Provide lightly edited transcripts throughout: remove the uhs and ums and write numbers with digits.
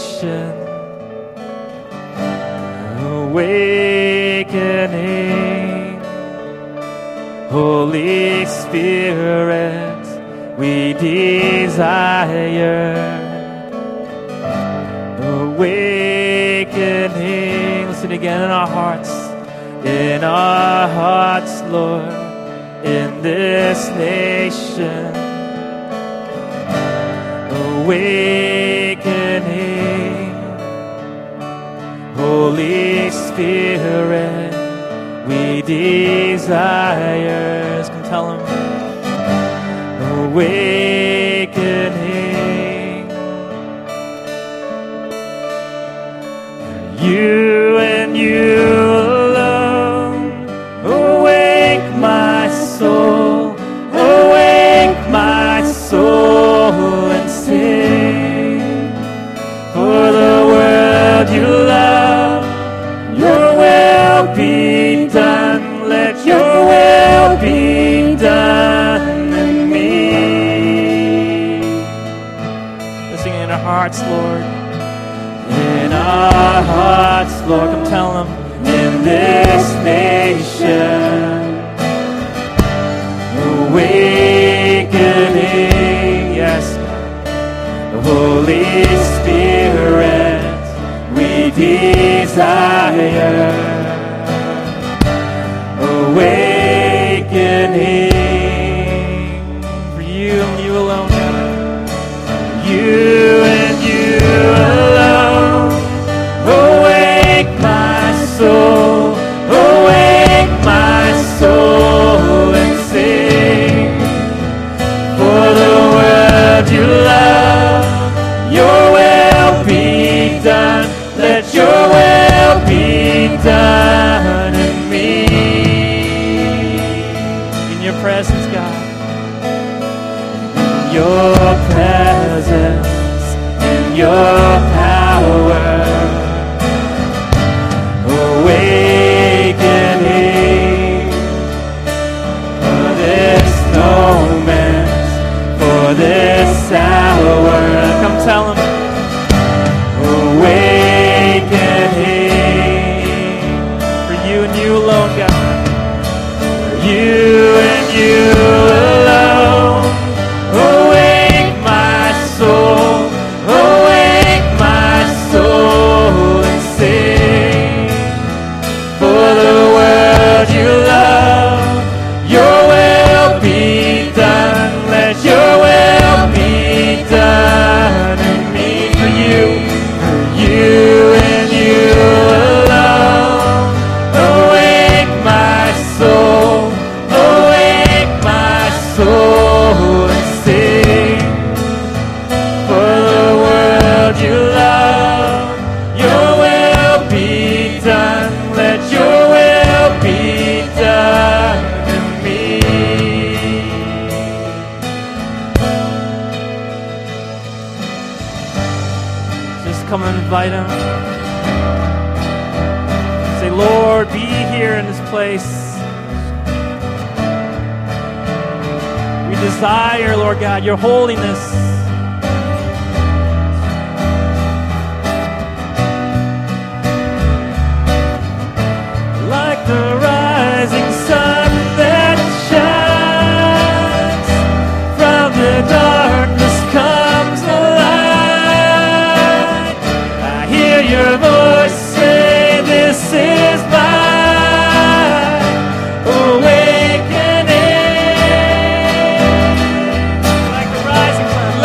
nation awakening. Holy Spirit, we desire awakening. Listen again, in our hearts, Lord, in this nation awakening. Holy Spirit, we desire. Come tell him. Awakening. You and you alone. Awake my soul, awake my soul, and sing for the world you love. Your will be done, let your will be done in me. Let's sing in our hearts, Lord, in our hearts, Lord. Come tell them. In this nation awakening, yes, the Holy Spirit we desire awakening. For you and you alone, you and you alone. Awake my soul, awake my soul, and sing for the world you love. Your will be done, let your will be done in me. In your presence, God, in your presence, in your power, awakening. For this moment, for this hour, come tell him. Awakening. For you and you alone, God. For you and you alone. Awake my soul, awake my soul, and sing for the world you love. Your will be done, let your will be done in me. For you and you alone. Awake my soul, awake my soul, and sing for the world you love. Your will be done, let your will be done in me. Just come and invite him. Say, Lord, be here in this place. We desire, Lord God, your holiness. Like the rising sun that shines from the darkness comes the light. I hear your voice say, this is mine. Awakening. Like the rising sun.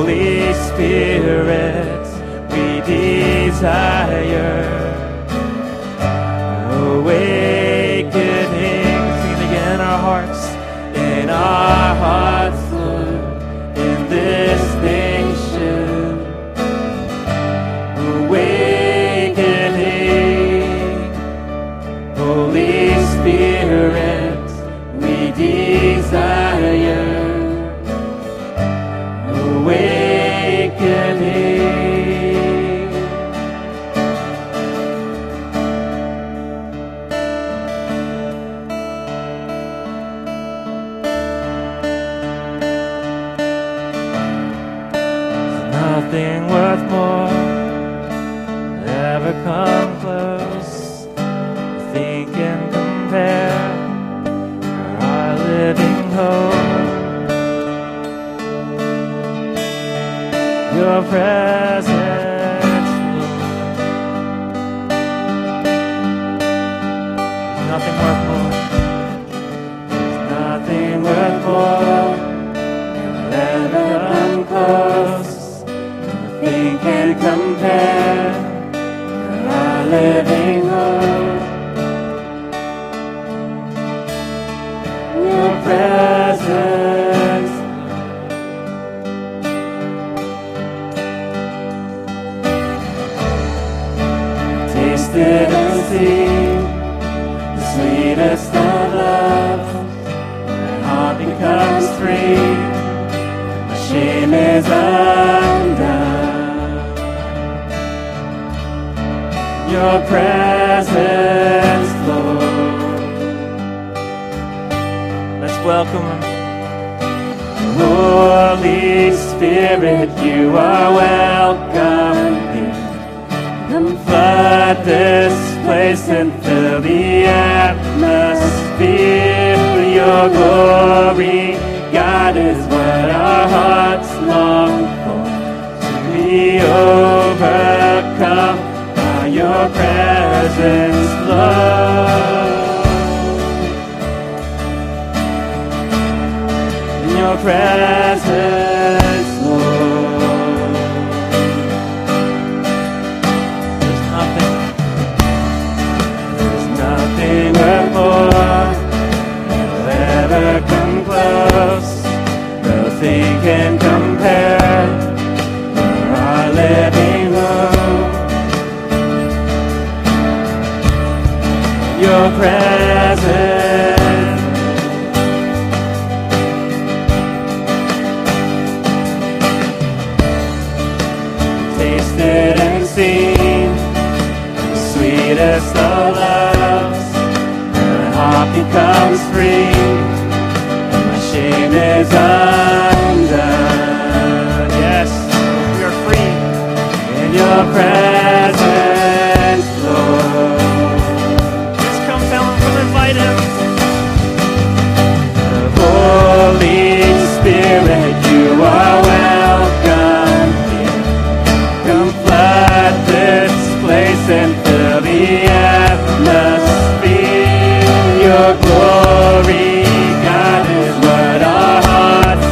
Holy Spirit, we desire awakening. Sing again our hearts, in our hearts, Lord, in this nation. Awakening, Holy Spirit, we desire. Nothing worth more ever come close. Nothing can compare for our living hope. Your presence, Lord. There's nothing worth more. There's nothing worth more will ever come close. Nothing can compare to our living hope. Your presence, I've tasted and seen the sweetest of love. My heart becomes free, my shame is undone. Your presence, Lord. Let's welcome Him. Holy Spirit, you are welcome here. Come flood this place and fill the atmosphere. Your glory, God, is what our hearts long for. To be overcome. Your presence, Lord. Your presence, Lord. There's nothing worth more that'll ever come close. Nothing can compare for our living Lord. Your presence, tasted and seen the sweetest of loves. My heart becomes free, and my shame is undone. Yes, we are free in your presence, Lord. Holy Spirit, you are welcome here. Come flood this place and fill the atmosphere. Your glory, God, is what our hearts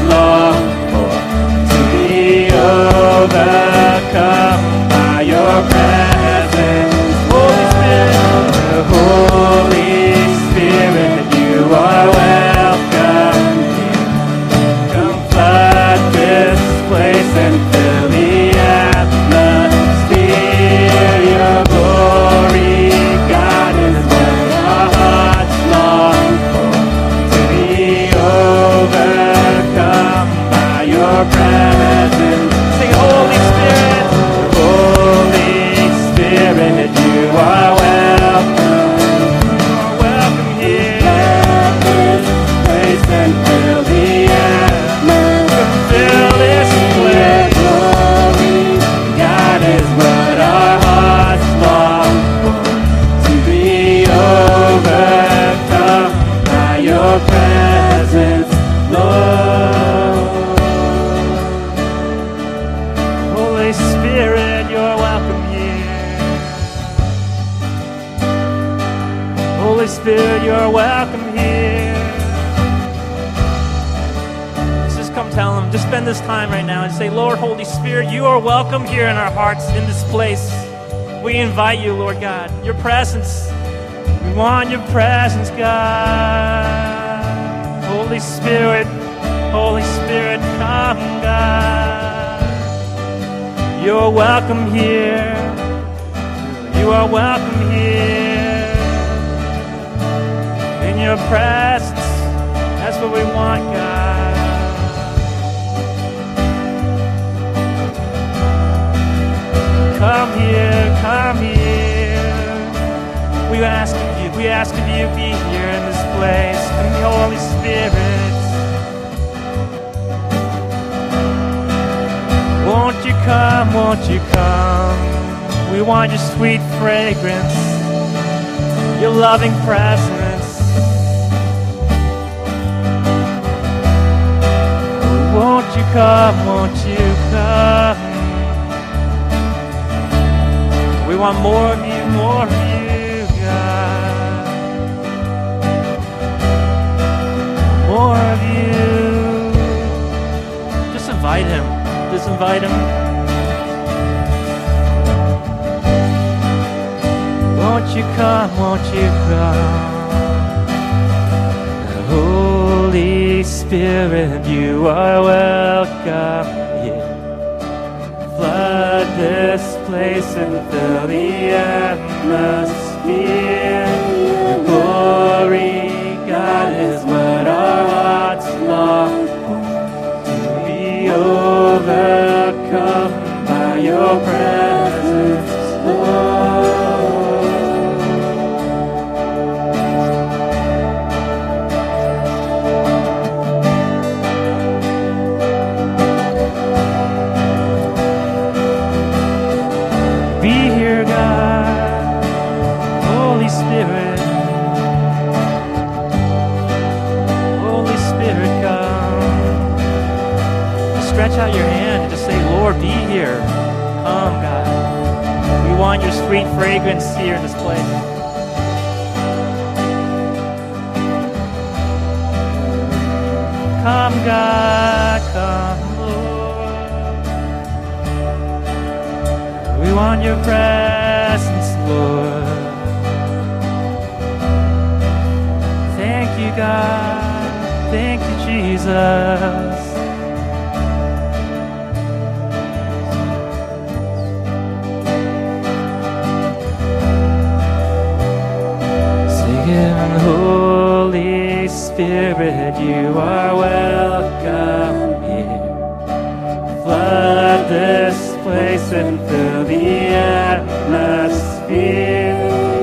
to spend this time right now and say, Lord, Holy Spirit, you are welcome here in our hearts, in this place. We invite you, Lord God, your presence. We want your presence, God. Holy Spirit, come, God. You're welcome here. You are welcome here. In your presence, that's what we want, God. Come here, come here. We ask of you be here in this place. Come, Holy Spirit. Won't you come, won't you come? We want your sweet fragrance, your loving presence. Won't you come, won't you come? We want more of you, God. More of you. Just invite him. Just invite him. Won't you come? Won't you come? Holy Spirit, you are welcome. Flood this place and fill the atmosphere. Your glory, God, is what our hearts long for. To be overcome by your presence, out your hand and just say, Lord, be here. Come, God. We want your sweet fragrance here in this place. Come, God, come, Lord. We want your presence, Lord. Thank you, God. Thank you, Jesus. Holy Spirit, you are welcome here. Flood this place and fill the atmosphere.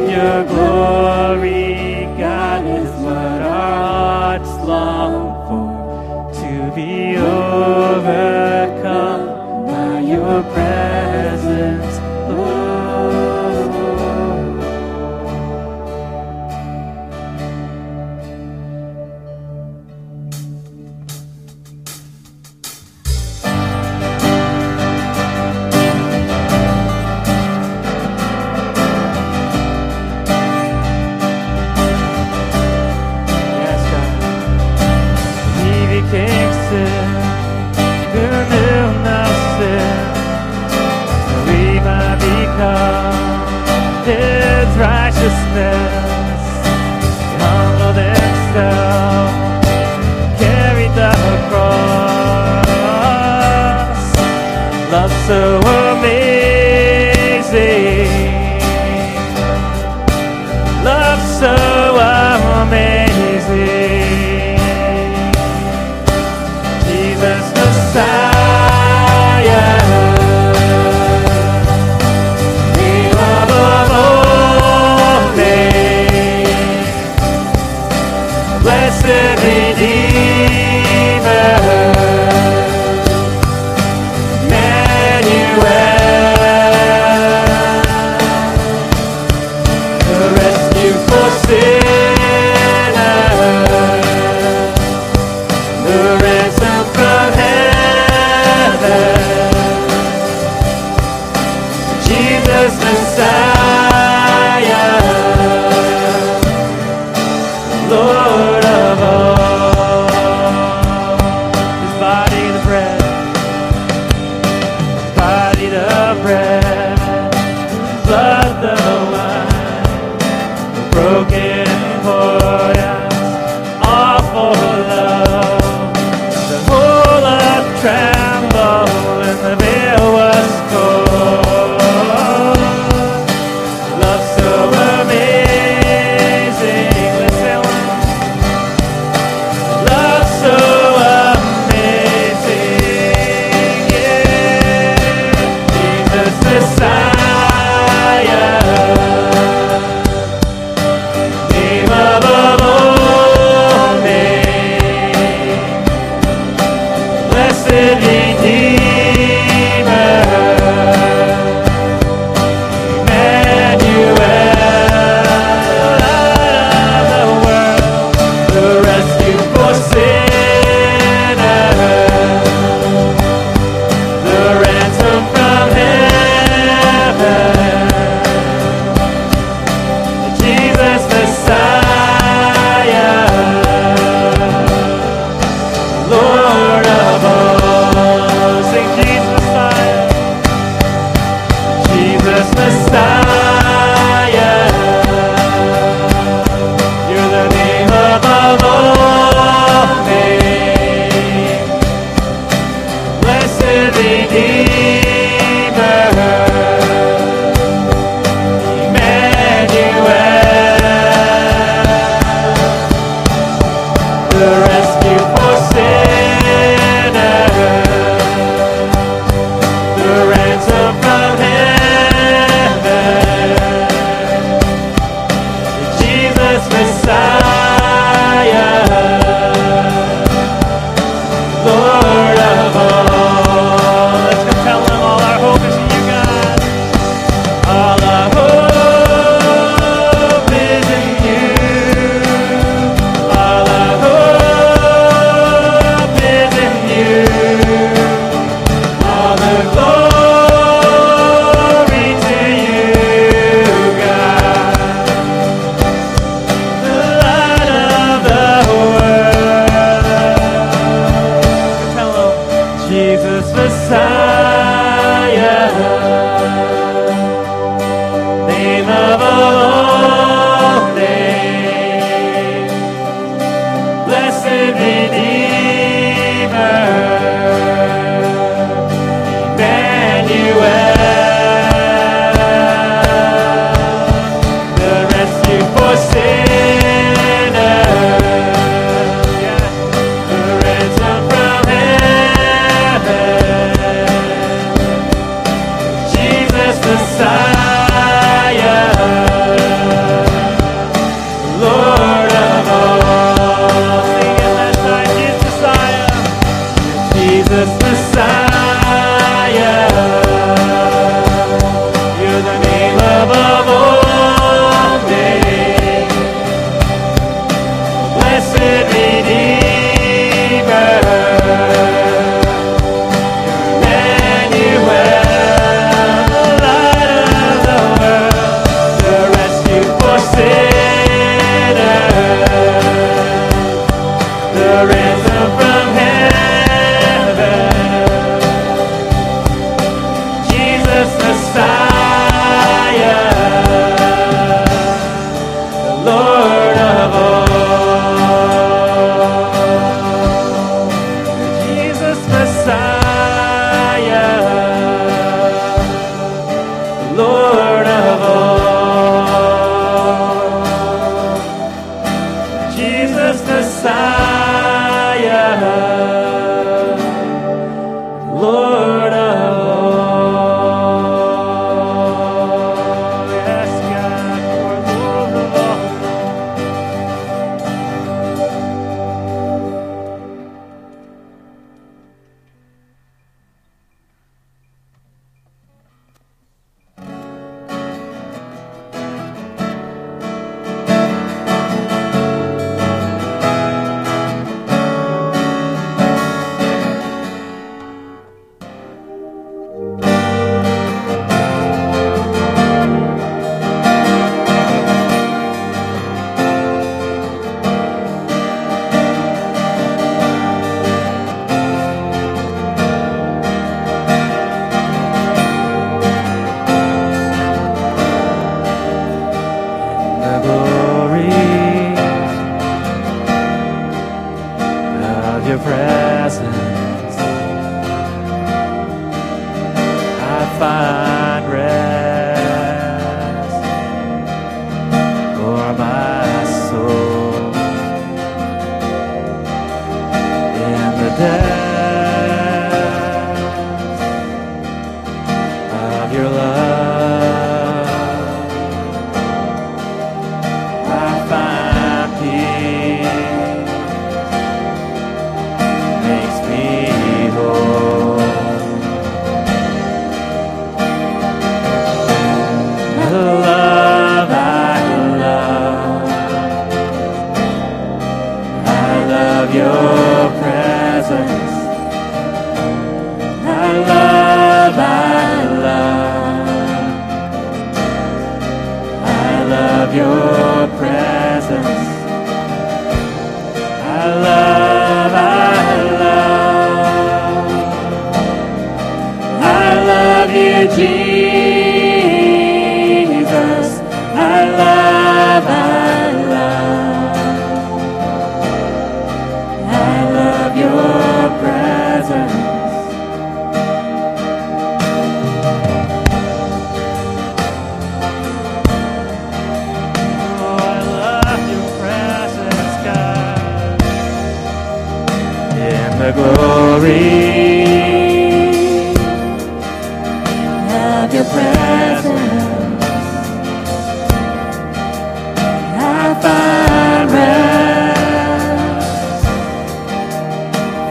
Your glory, God, is what our hearts long for. To be overcome by your presence. So amazing, love so amazing, Jesus Messiah, name above all names, blessed Redeemer. Sinners, the ransom from heaven. tremble and the veil was torn. Love so amazing, listen. Love so amazing, yeah. Jesus Messiah, name above all names, blessed Redeemer, Emmanuel, light of the world, the rescue for sinners, the ransom from heaven, Jesus Messiah, Lord of all. Sing Jesus Messiah, Jesus Messiah, you're the name above all names, blessed Redeemer, Emmanuel, the rescue for sinners, the ransom from heaven, Jesus Messiah, Lord of all. Let's go tell Him all our hope is in You, God. All our hope is in You. All our hope is in You. All the glory to You, God. The light of the world. Tell 'em, Jesus Messiah, name above all names, blessed Redeemer, Emmanuel, the rescue for sinners, the ransom from heaven, Jesus Messiah, Lord of all. Sing it last time, Jesus Messiah. Jesus Messiah, you're the name above all names, blessed Redeemer, Emmanuel, light of the world, the rescue for sinners, the ransom from heaven, Jesus, I love your presence. Oh, I love your presence, God. In the glory your presence, I find rest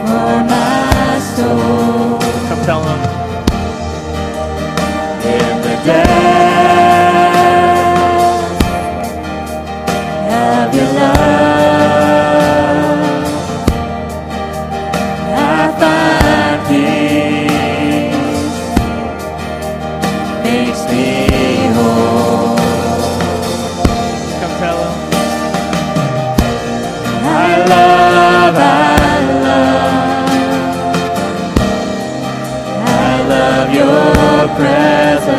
for my soul. Come tell them. In the depth of your love, I find peace. Presence,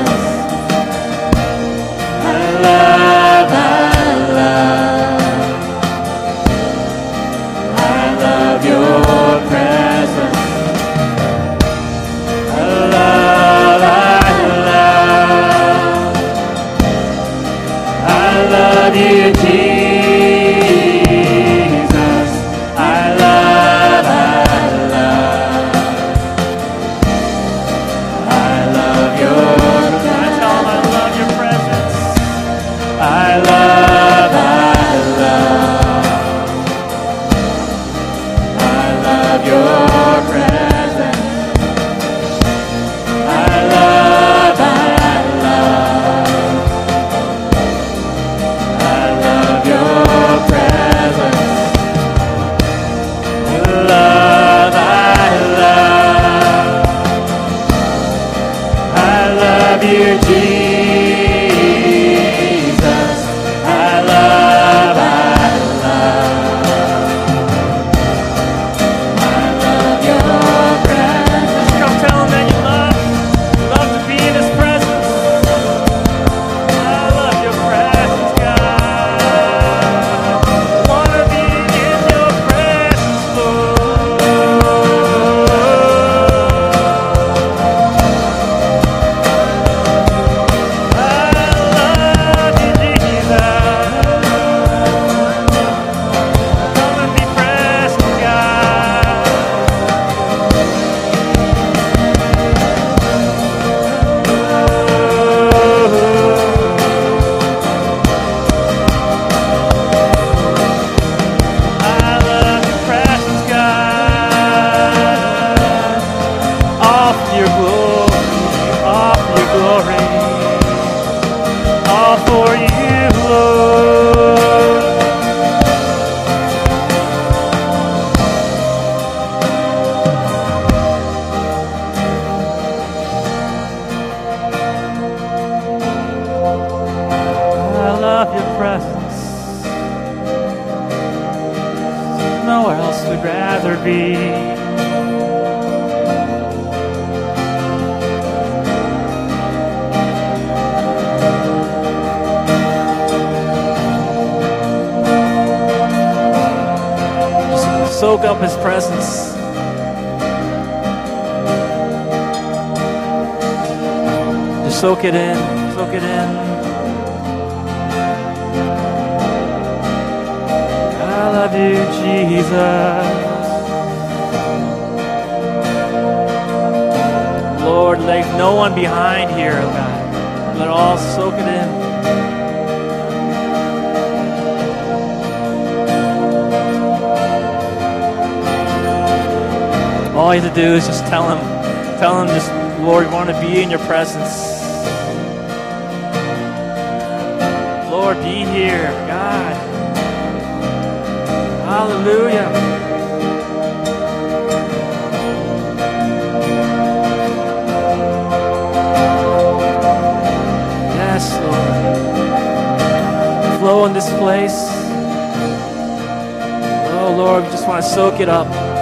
I love your presence. I love you, Jesus. I love your presence. I love your presence. I love you, Jesus. Soak up his presence. Just soak it in. Soak it in. I love you, Jesus. Lord, leave no one behind here, oh God. Let all soak it in. All you have to do is just tell him, just Lord, we want to be in your presence. Lord, be here, God. Hallelujah. Yes, Lord. Flow in this place. Oh, Lord, we just want to soak it up.